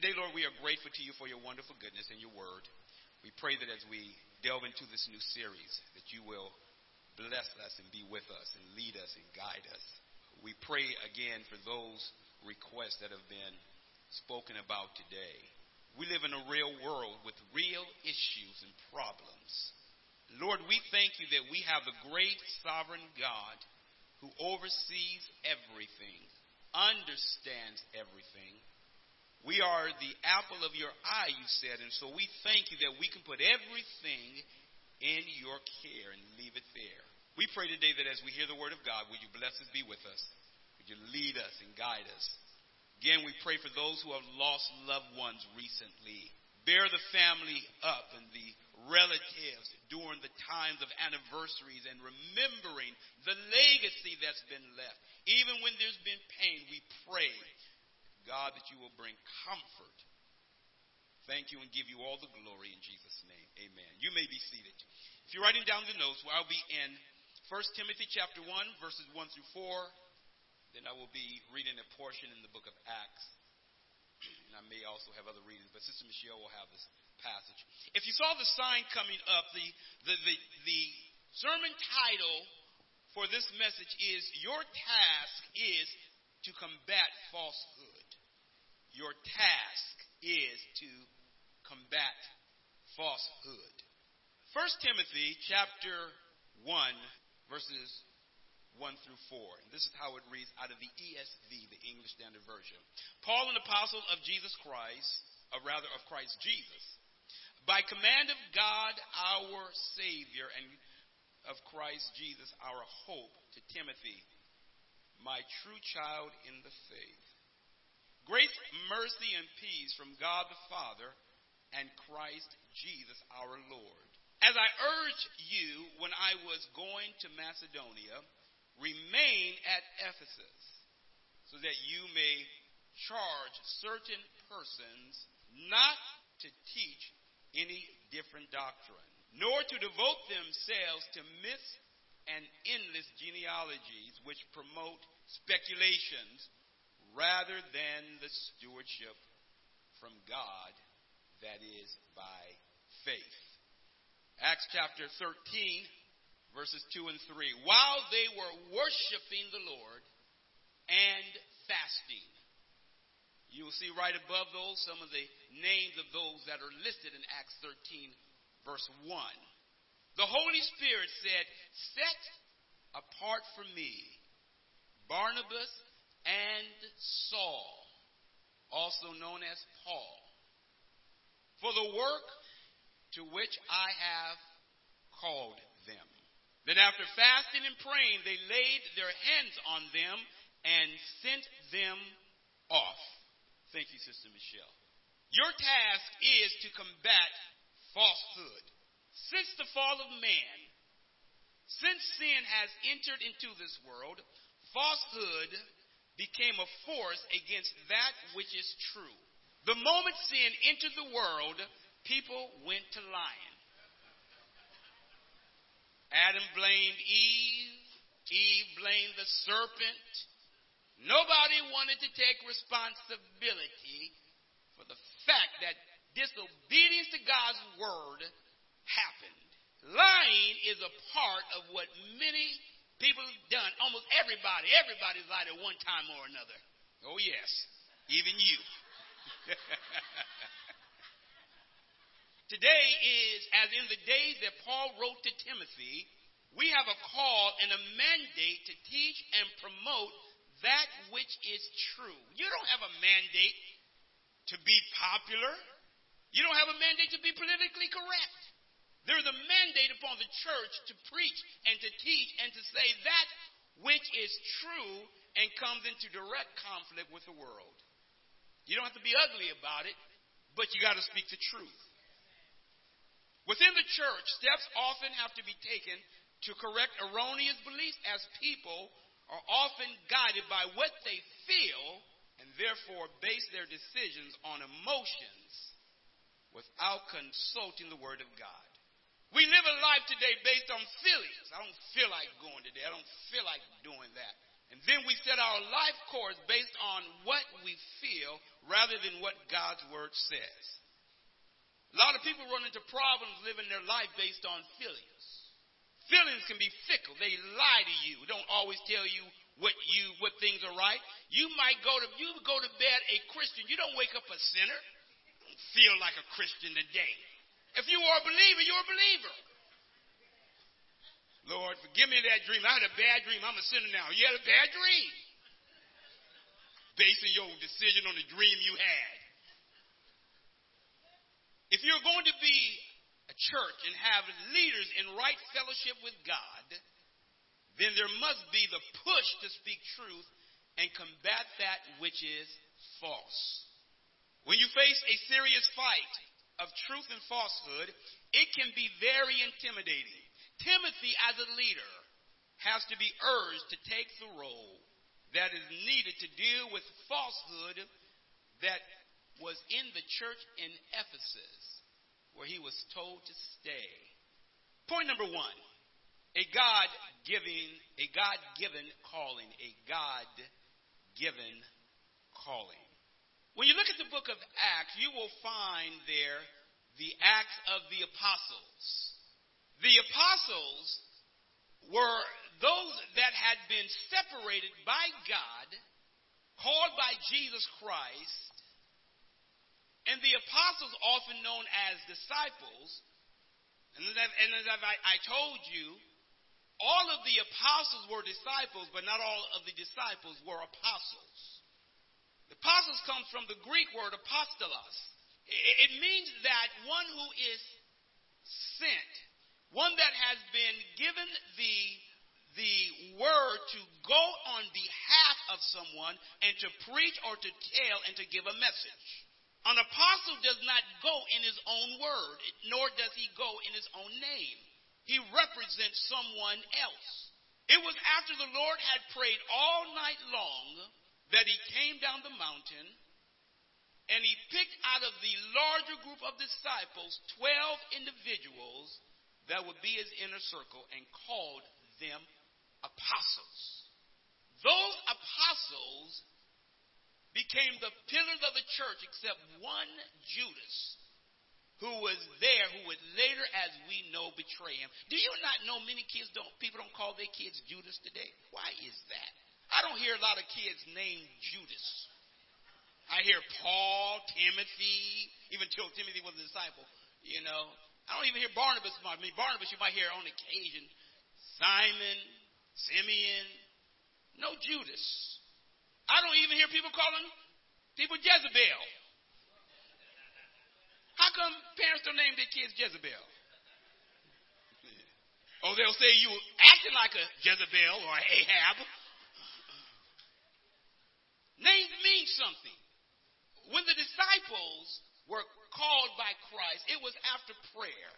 Today, Lord, we are grateful to you for your wonderful goodness and your word. We pray that as we delve into this new series, that you will bless us and be with us and lead us and guide us. We pray again for those requests that have been spoken about today. We live in a real world with real issues and problems. Lord, we thank you that we have a great sovereign God who oversees everything, understands everything. We are the apple of your eye, you said, and so we thank you that we can put everything in your care and leave it there. We pray today that as we hear the word of God, will you bless us, be with us? Would you lead us and guide us? Again, we pray for those who have lost loved ones recently. Bear the family up and the relatives during the times of anniversaries and remembering the legacy that's been left. Even when there's been pain, we pray, God, that you will bring comfort. Thank you and give you all the glory in Jesus' name. Amen. You may be seated. If you're writing down the notes, well, I'll be in 1 Timothy chapter 1, verses 1 through 4. Then I will be reading a portion in the book of Acts. And I may also have other readings, but Sister Michelle will have this passage. If you saw the sign coming up, the sermon title for this message is, Your Task is to Combat Falsehood. Your task is to combat falsehood. 1 Timothy chapter 1, verses 1 through 4. And this is how it reads out of the ESV, the English Standard Version. Paul, an apostle of Jesus Christ, or rather of Christ Jesus, by command of God our Savior and of Christ Jesus our hope, to Timothy, my true child in the faith. Grace, mercy, and peace from God the Father and Christ Jesus our Lord. As I urged you when I was going to Macedonia, remain at Ephesus, so that you may charge certain persons not to teach any different doctrine, nor to devote themselves to myths and endless genealogies which promote speculations, rather than the stewardship from God that is by faith. Acts chapter 13, verses 2 and 3. While they were worshiping the Lord and fasting. You will see right above those some of the names of those that are listed in Acts 13, verse 1. The Holy Spirit said, set apart for me Barnabas and Saul, also known as Paul, for the work to which I have called them. Then after fasting and praying, they laid their hands on them and sent them off. Thank you, Sister Michelle. Your task is to combat falsehood. Since the fall of man, since sin has entered into this world, falsehood became a force against that which is true. The moment sin entered the world, people went to lying. Adam blamed Eve. Eve blamed the serpent. Nobody wanted to take responsibility for the fact that disobedience to God's word happened. Lying is a part of what many people have done. Almost everybody's lied at one time or another. Oh yes, even you. Today is, as in the days that Paul wrote to Timothy, we have a call and a mandate to teach and promote that which is true. You don't have a mandate to be popular. You don't have a mandate to be politically correct. There is a mandate upon the church to preach and to teach and to say that which is true and comes into direct conflict with the world. You don't have to be ugly about it, but you got to speak the truth. Within the church, steps often have to be taken to correct erroneous beliefs as people are often guided by what they feel and therefore base their decisions on emotions without consulting the Word of God. We live a life today based on feelings. I don't feel like going today. I don't feel like doing that. And then we set our life course based on what we feel rather than what God's word says. A lot of people run into problems living their life based on feelings. Feelings can be fickle. They lie to you. They don't always tell you what things are right. You might go to bed a Christian. You don't wake up a sinner. You don't feel like a Christian today. If you are a believer, you're a believer. Lord, forgive me that dream. I had a bad dream. I'm a sinner now. You had a bad dream. Basing your decision on the dream you had. If you're going to be a church and have leaders in right fellowship with God, then there must be the push to speak truth and combat that which is false. When you face a serious fight of truth and falsehood, it can be very intimidating. Timothy, as a leader, has to be urged to take the role that is needed to deal with falsehood that was in the church in Ephesus, where he was told to stay. Point number one, a God-given calling. When you look at the book of Acts, you will find there the Acts of the Apostles. The apostles were those that had been separated by God, called by Jesus Christ. And the apostles, often known as disciples, and as I told you, all of the apostles were disciples, but not all of the disciples were apostles. The apostles comes from the Greek word apostolos. It means that one who is sent, one that has been given the word to go on behalf of someone and to preach or to tell and to give a message. An apostle does not go in his own word, nor does he go in his own name. He represents someone else. It was after the Lord had prayed all night long that he came down the mountain, and he picked out of the larger group of disciples 12 individuals that would be his inner circle and called them apostles. Those apostles became the pillars of the church, except one Judas, who was there, who would later, as we know, betray him. Do you not know many people don't call their kids Judas today? Why is that? I don't hear a lot of kids named Judas. I hear Paul, Timothy, even till Timothy was a disciple, you know. I don't even hear Barnabas. I mean, Barnabas you might hear on occasion. Simon, Simeon, no Judas. I don't even hear people calling people Jezebel. How come parents don't name their kids Jezebel? Oh, they'll say you acting like a Jezebel or Ahab. Names mean something. When the disciples were called by Christ, it was after prayer.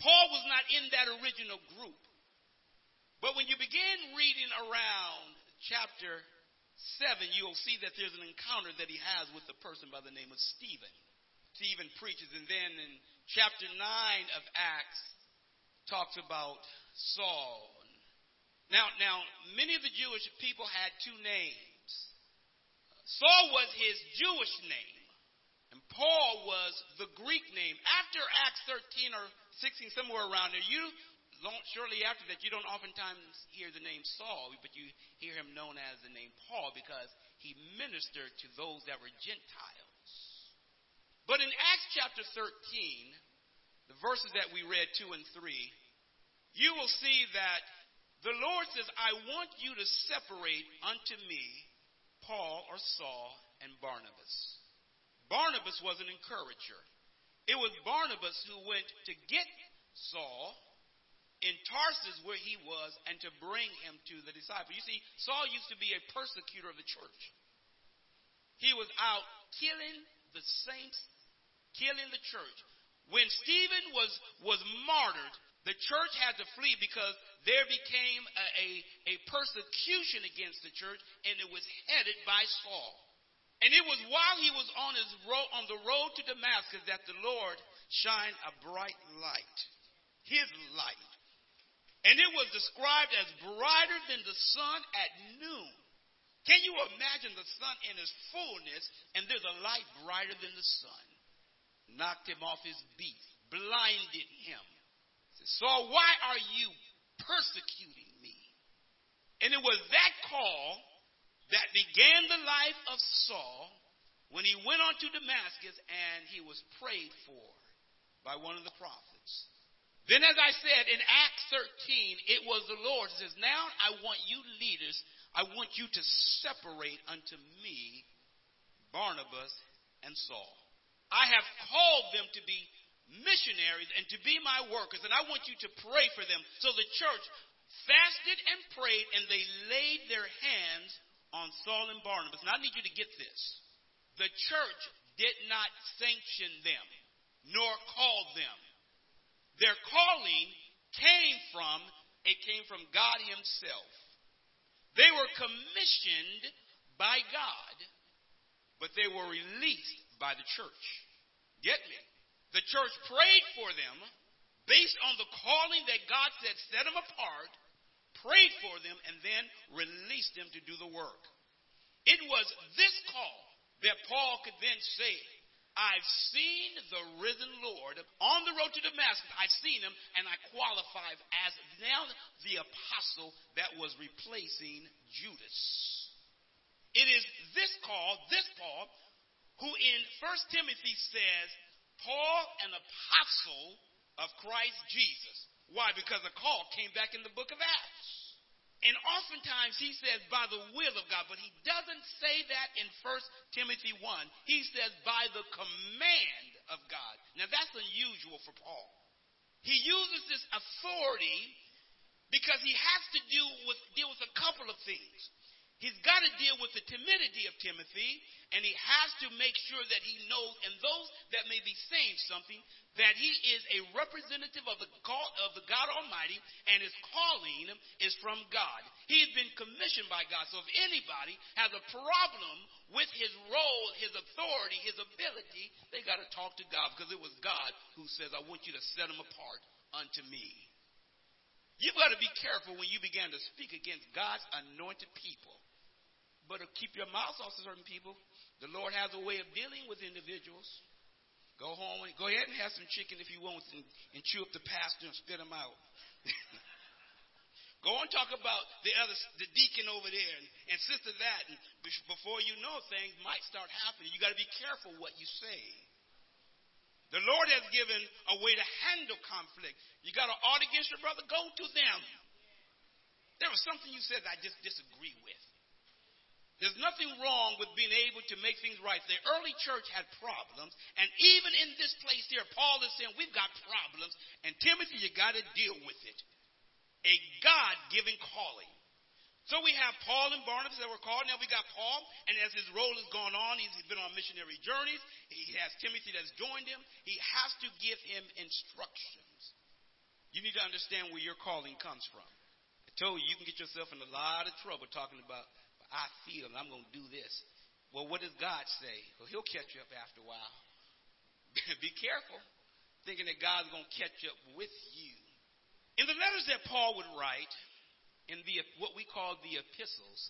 Paul was not in that original group. But when you begin reading around chapter 7, you'll see that there's an encounter that he has with a person by the name of Stephen. Stephen preaches, and then in chapter 9 of Acts, talks about Saul. Now, many of the Jewish people had two names. Saul was his Jewish name, and Paul was the Greek name. After Acts 13 or 16, somewhere around there, shortly after that, you don't oftentimes hear the name Saul, but you hear him known as the name Paul because he ministered to those that were Gentiles. But in Acts chapter 13, the verses that we read 2 and 3, you will see that the Lord says, I want you to separate unto me Paul or Saul and Barnabas. Barnabas was an encourager. It was Barnabas who went to get Saul in Tarsus where he was, and to bring him to the disciples. You see, Saul used to be a persecutor of the church. He was out killing the saints, killing the church. When Stephen was martyred, the church had to flee because there became a persecution against the church, and it was headed by Saul. And it was while he was on the road to Damascus that the Lord shined a bright light, his light. And it was described as brighter than the sun at noon. Can you imagine the sun in its fullness, and there's a light brighter than the sun? Knocked him off his beat, blinded him. He said, Saul, why are you persecuting me? And it was that call that began the life of Saul when he went on to Damascus and he was prayed for by one of the prophets. Then, as I said, in Acts 13, it was the Lord who says, now I want you leaders, I want you to separate unto me Barnabas and Saul. I have called them to be missionaries and to be my workers, and I want you to pray for them. So the church fasted and prayed, and they laid their hands on Saul and Barnabas. Now I need you to get this. The church did not sanction them, nor call them. Their calling came from God himself. They were commissioned by God, but they were released by the church. Get me? The church prayed for them based on the calling that God said set them apart, prayed for them, and then released them to do the work. It was this call that Paul could then say, I've seen the risen Lord on the road to Damascus. I've seen him, and I qualify as now the apostle that was replacing Judas. It is this call, this Paul, who in 1 Timothy says, Paul, an apostle of Christ Jesus. Why? Because the call came back in the book of Acts. And oftentimes he says, by the will of God. But he doesn't say that in 1 Timothy 1. He says, by the command of God. Now, that's unusual for Paul. He uses this authority because he has to deal with a couple of things. He's got to deal with the timidity of Timothy, and he has to make sure that he knows, and those that may be saying something, that he is a representative of the God Almighty, and his calling is from God. He's been commissioned by God. So if anybody has a problem with his role, his authority, his ability, they got to talk to God, because it was God who says, I want you to set them apart unto me. You've got to be careful when you begin to speak against God's anointed people. But keep your mouth off to certain people. The Lord has a way of dealing with individuals. Go home and go ahead and have some chicken if you want, and chew up the pastor and spit him out. Go and talk about the deacon over there and sister that. And before you know, things might start happening. You got to be careful what you say. The Lord has given a way to handle conflict. You got an ought against your brother, go to them. There was something you said that I just disagree with. There's nothing wrong with being able to make things right. The early church had problems. And even in this place here, Paul is saying, we've got problems. And Timothy, you got to deal with it. A God-given calling. So we have Paul and Barnabas that were called. Now we got Paul. And as his role has gone on, he's been on missionary journeys. He has Timothy that's joined him. He has to give him instructions. You need to understand where your calling comes from. I told you, you can get yourself in a lot of trouble talking about I feel, and I'm going to do this. Well, what does God say? Well, he'll catch you up after a while. Be careful thinking that God's going to catch up with you. In the letters that Paul would write, in what we call the epistles,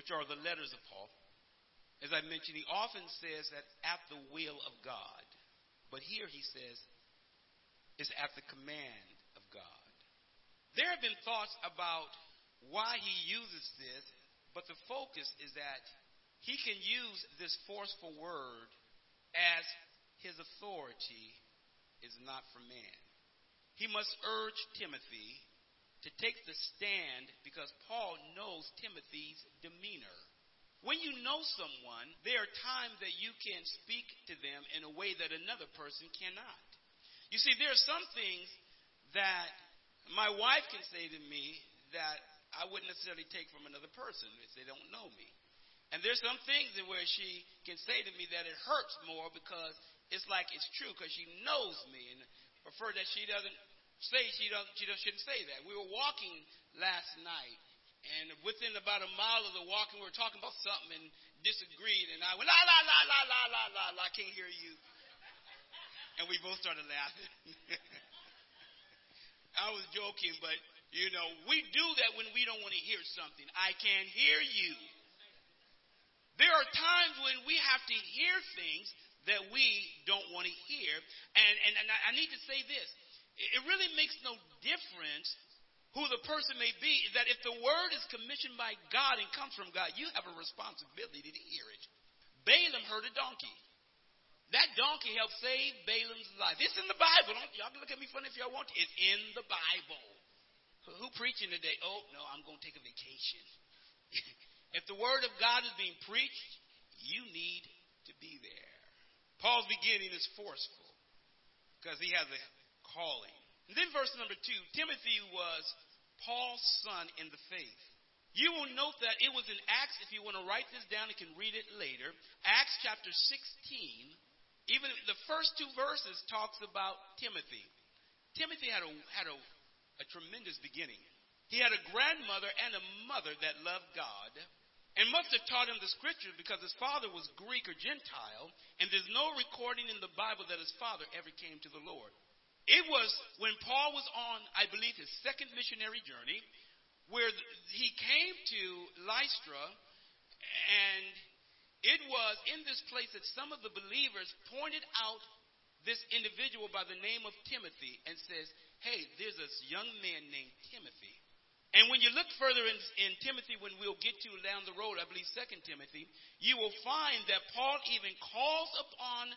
which are the letters of Paul, as I mentioned, he often says that at the will of God. But here he says it's at the command of God. There have been thoughts about why he uses this, but the focus is that he can use this forceful word as his authority is not from man. He must urge Timothy to take the stand because Paul knows Timothy's demeanor. When you know someone, there are times that you can speak to them in a way that another person cannot. You see, there are some things that my wife can say to me that I wouldn't necessarily take from another person if they don't know me. And there's some things where she can say to me that it hurts more because it's like it's true because she knows me, and prefer that she doesn't say she shouldn't say that. We were walking last night, and within about a mile of the walking, we were talking about something and disagreed, and I went la la la, I can't hear you, and we both started laughing. I was joking, but You know, we do that when we don't want to hear something. I can't hear you. There are times when we have to hear things that we don't want to hear. And I need to say this. It really makes no difference who the person may be, is that if the word is commissioned by God and comes from God, you have a responsibility to hear it. Balaam heard a donkey. That donkey helped save Balaam's life. It's in the Bible. Don't, y'all can look at me funny if y'all want to. It's in the Bible. Who preaching today? Oh, no, I'm going to take a vacation. If the word of God is being preached, you need to be there. Paul's beginning is forceful because he has a calling. And then verse number 2, Timothy was Paul's son in the faith. You will note that it was in Acts, if you want to write this down, you can read it later. Acts chapter 16, even the first two verses talks about Timothy. Timothy had a tremendous beginning. He had a grandmother and a mother that loved God and must have taught him the scriptures because his father was Greek or Gentile, and there's no recording in the Bible that his father ever came to the Lord. It was when Paul was on, I believe, his second missionary journey where he came to Lystra, and it was in this place that some of the believers pointed out this individual by the name of Timothy and says, hey, there's this young man named Timothy. And when you look further in Timothy, when we'll get to down the road, I believe 2 Timothy, you will find that Paul even calls upon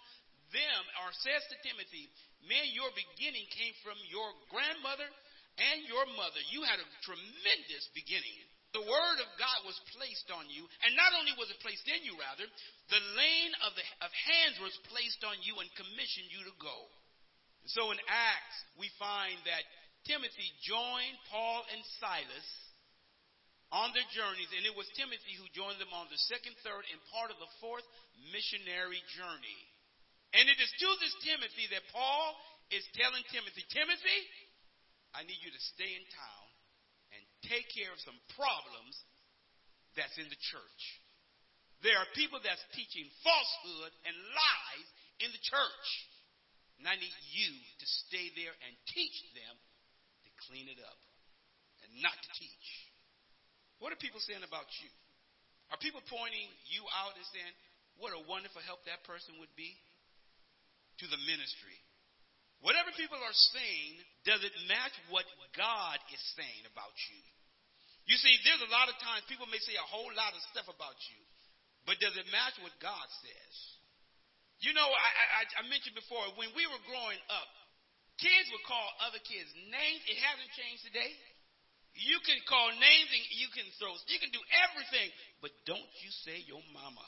them or says to Timothy, man, your beginning came from your grandmother and your mother. You had a tremendous beginning. The word of God was placed on you. And not only was it placed in you, rather, the laying of hands was placed on you and commissioned you to go. And so in Acts, we find that Timothy joined Paul and Silas on their journeys, and it was Timothy who joined them on the second, third, and part of the fourth missionary journey. And it is to this Timothy that Paul is telling Timothy, Timothy, I need you to stay in town and take care of some problems that's in the church. There are people that's teaching falsehood and lies in the church. And I need you to stay there and teach them to clean it up and not to teach. What are people saying about you? Are people pointing you out and saying, what a wonderful help that person would be to the ministry? Whatever people are saying doesn't match what God is saying about you. You see, there's a lot of times people may say a whole lot of stuff about you, but does it match what God says? You know, I mentioned before, when we were growing up, kids would call other kids names. It hasn't changed today. You can call names and you can do everything, but don't you say your mama.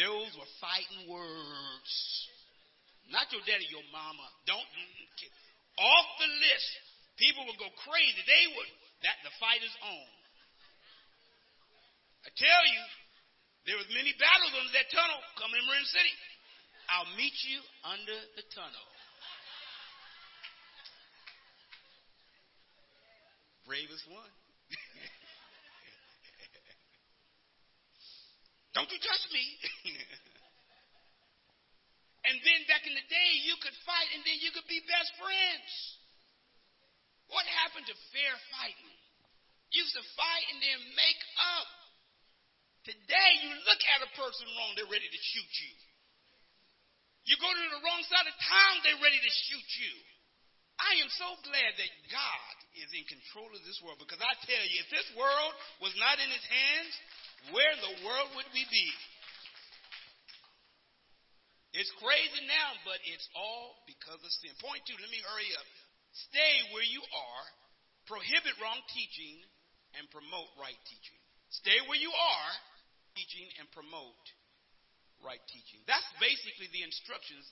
Those were fighting words. Not your daddy, your mama. Don't. Off the list. People would go crazy. They would. The fight is on. I tell you, there was many battles under that tunnel coming in Marin City. I'll meet you under the tunnel. Bravest one. Don't you touch me. And then back in the day, you could fight and then you could be best friends. What happened to fair fighting? You used to fight and then make up. Today, you look at a person wrong, they're ready to shoot you. You go to the wrong side of town, they're ready to shoot you. I am so glad that God is in control of this world, because I tell you, if this world was not in his hands, where in the world would we be? It's crazy now, but it's all because of sin. Point 2, let me hurry up. Stay where you are, prohibit wrong teaching, and promote right teaching. Stay where you are, teaching, and promote right teaching. That's basically the instructions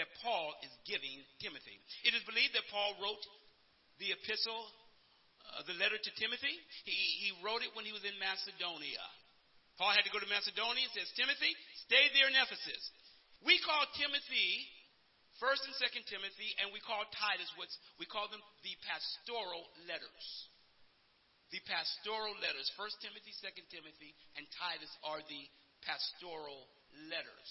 that Paul is giving Timothy. It is believed that Paul wrote the epistle, the letter to Timothy. He wrote it when he was in Macedonia. Paul had to go to Macedonia and says, Timothy, stay there in Ephesus. We call Timothy, 1st and 2nd Timothy, and we call Titus, we call them the pastoral letters. The pastoral letters, 1st Timothy, 2nd Timothy, and Titus are the pastoral letters.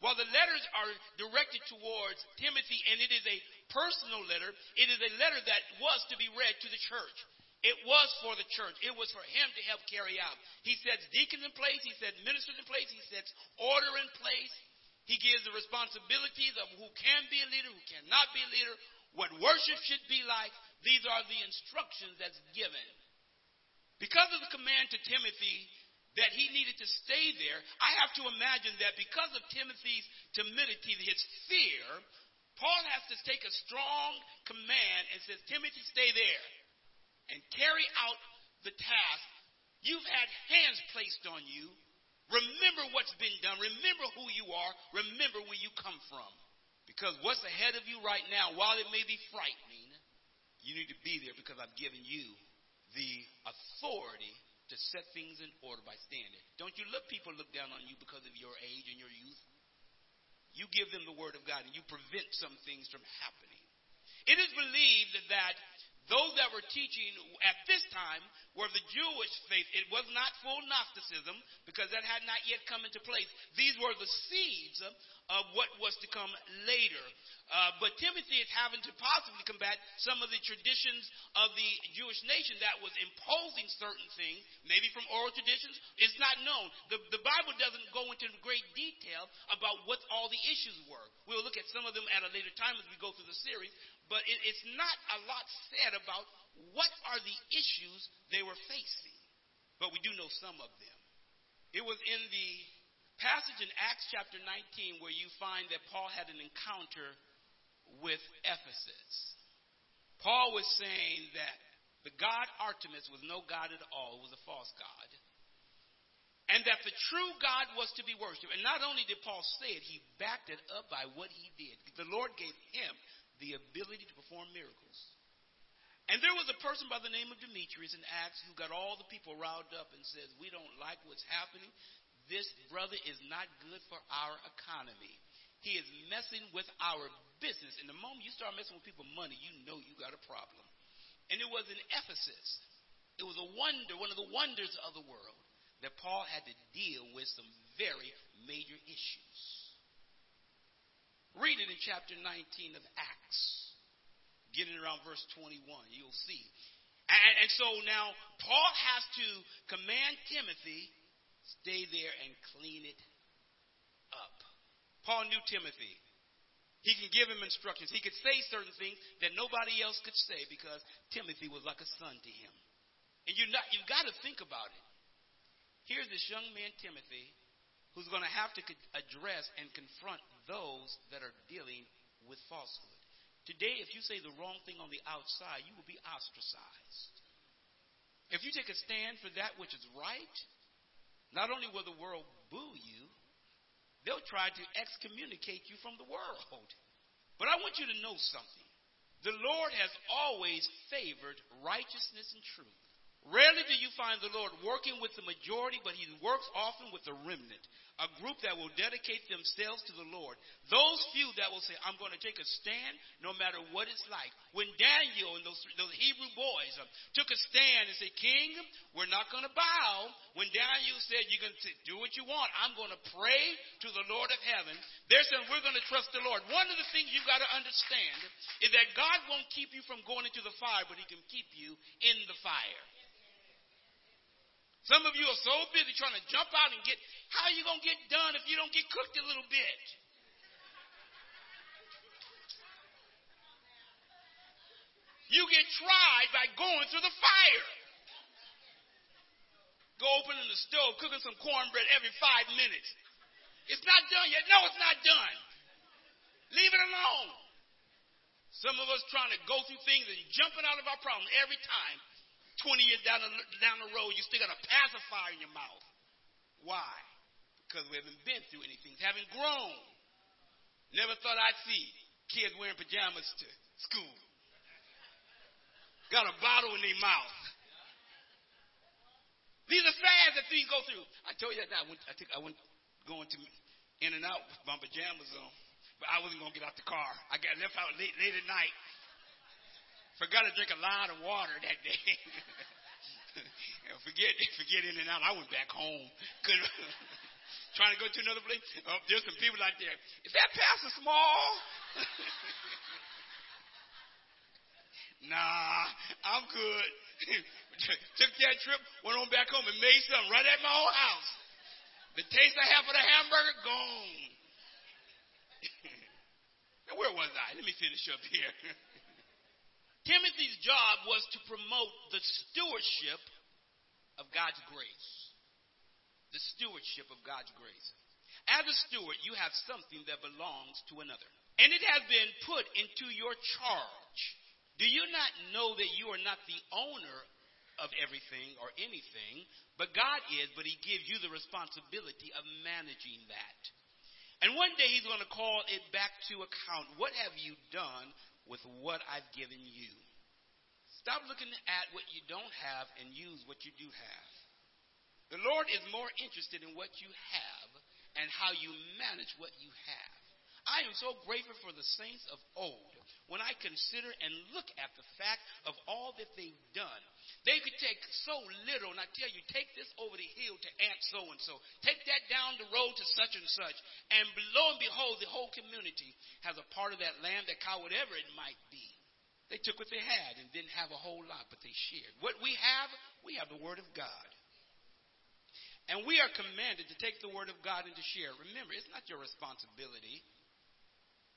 While the letters are directed towards Timothy, and it is a personal letter, it is a letter that was to be read to the church. It was for the church. It was for him to help carry out. He sets deacons in place. He sets ministers in place. He sets order in place. He gives the responsibilities of who can be a leader, who cannot be a leader, what worship should be like. These are the instructions that's given. Because of the command to Timothy that he needed to stay there, I have to imagine that because of Timothy's timidity, his fear, Paul has to take a strong command and says, Timothy, stay there and carry out the task. You've had hands placed on you. Remember what's been done. Remember who you are. Remember where you come from. Because what's ahead of you right now, while it may be frightening, you need to be there because I've given you the authority to set things in order by standing. Don't you let people look down on you because of your age and your youth. You give them the word of God and you prevent some things from happening. It is believed that those that were teaching at this time were of the Jewish faith. It was not full Gnosticism because that had not yet come into place. These were the seeds of what was to come later. But Timothy is having to possibly combat some of the traditions of the Jewish nation that was imposing certain things, maybe from oral traditions. It's not known. The Bible doesn't go into great detail about what all the issues were. We'll look at some of them at a later time as we go through the series. But it's not a lot said about what are the issues they were facing. But we do know some of them. It was in the passage in Acts chapter 19 where you find that Paul had an encounter with Ephesus. Paul was saying that the god Artemis was no god at all. It was a false god. And that the true God was to be worshipped. And not only did Paul say it, he backed it up by what he did. The Lord gave him the ability to perform miracles. And there was a person by the name of Demetrius in Acts who got all the people riled up and says, we don't like what's happening. This brother is not good for our economy. He is messing with our business. And the moment you start messing with people's money, you know you got a problem. And it was in Ephesus. It was a wonder, one of the wonders of the world, that Paul had to deal with some very major issues. Read it in chapter 19 of Acts, getting around verse 21. You'll see. And so now Paul has to command Timothy, stay there and clean it up. Paul knew Timothy. He can give him instructions. He could say certain things that nobody else could say because Timothy was like a son to him. And you've got to think about it. Here's this young man, Timothy, who's going to have to address and confront those that are dealing with falsehood. Today, if you say the wrong thing on the outside, you will be ostracized. If you take a stand for that which is right, not only will the world boo you, they'll try to excommunicate you from the world. But I want you to know something. The Lord has always favored righteousness and truth. Rarely do you find the Lord working with the majority, but he works often with the remnant, a group that will dedicate themselves to the Lord. Those few that will say, I'm going to take a stand no matter what it's like. When Daniel and those Hebrew boys took a stand and said, King, we're not going to bow. When Daniel said, you're going to do what you want, I'm going to pray to the Lord of heaven. They're saying, we're going to trust the Lord. One of the things you've got to understand is that God won't keep you from going into the fire, but he can keep you in the fire. Some of you are so busy trying to jump out and get, how are you going to get done if you don't get cooked a little bit? You get tried by going through the fire. Go opening the stove, cooking some cornbread every 5 minutes. It's not done yet. No, it's not done. Leave it alone. Some of us trying to go through things and jumping out of our problems every time. 20 years down the road, you still got a pacifier in your mouth. Why? Because we haven't been through anything. Haven't grown. Never thought I'd see kids wearing pajamas to school. Got a bottle in their mouth. These are fads that things go through. I told you that I went going to In and Out with my pajamas on, but I wasn't going to get out the car. I got left out late at night. Forgot to drink a lot of water that day. Forget In and Out. I went back home. Trying to go to another place? Oh, there's some people out there. Is that Pastor Small? Nah, I'm good. Took that trip, went on back home and made something right at my own house. The taste I had for the hamburger, gone. Now, where was I? Let me finish up here. Timothy's job was to promote the stewardship of God's grace. The stewardship of God's grace. As a steward, you have something that belongs to another. And it has been put into your charge. Do you not know that you are not the owner of everything or anything, but God is, but he gives you the responsibility of managing that. And one day he's going to call it back to account. What have you done with what I've given you? Stop looking at what you don't have and use what you do have. The Lord is more interested in what you have and how you manage what you have. I am so grateful for the saints of old when I consider and look at the fact of all that they've done. They could take so little, and I tell you, take this over the hill to Aunt so-and-so. Take that down the road to such and such. And lo and behold, the whole community has a part of that land, that cow, whatever it might be. They took what they had and didn't have a whole lot, but they shared. What we have the Word of God. And we are commanded to take the Word of God and to share. Remember, it's not your responsibility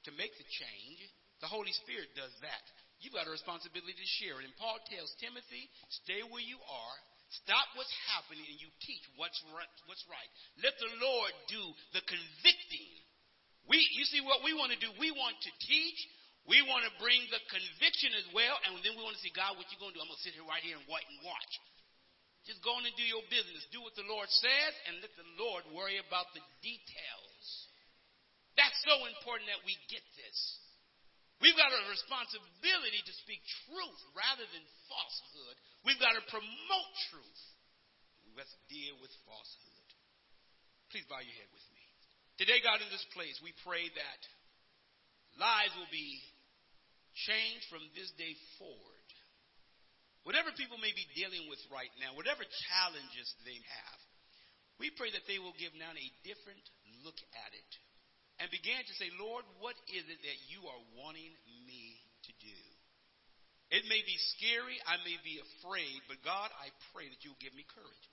to make the change. The Holy Spirit does that. You've got a responsibility to share it. And Paul tells Timothy, stay where you are. Stop what's happening and you teach what's right. Let the Lord do the convicting. You see what we want to do? We want to teach. We want to bring the conviction as well. And then we want to say, God, what you going to do? I'm going to sit here right here and watch. Just go on and do your business. Do what the Lord says and let the Lord worry about the details. That's so important that we get this. We've got a responsibility to speak truth rather than falsehood. We've got to promote truth. Let's deal with falsehood. Please bow your head with me. Today, God, in this place, we pray that lives will be changed from this day forward. Whatever people may be dealing with right now, whatever challenges they have, we pray that they will give now a different look at it. And began to say, Lord, what is it that you are wanting me to do? It may be scary, I may be afraid, but God, I pray that you'll give me courage.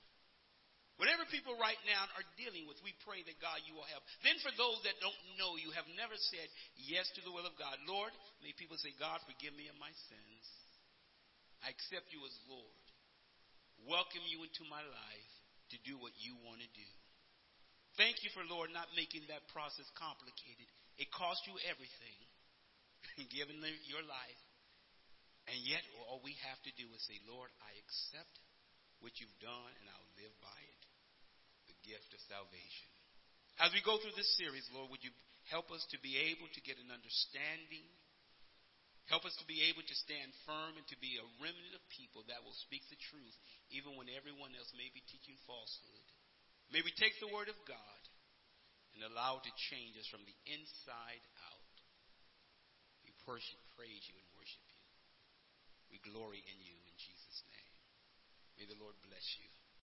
Whatever people right now are dealing with, we pray that, God, you will help. Then for those that don't know you, have never said yes to the will of God, Lord, may people say, God, forgive me of my sins. I accept you as Lord. Welcome you into my life to do what you want to do. Thank you for, Lord, not making that process complicated. It cost you everything, given your life. And yet, all we have to do is say, Lord, I accept what you've done, and I'll live by it. The gift of salvation. As we go through this series, Lord, would you help us to be able to get an understanding? Help us to be able to stand firm and to be a remnant of people that will speak the truth, even when everyone else may be teaching falsehood. May we take the Word of God and allow it to change us from the inside out. We praise you and worship you. We glory in you in Jesus' name. May the Lord bless you.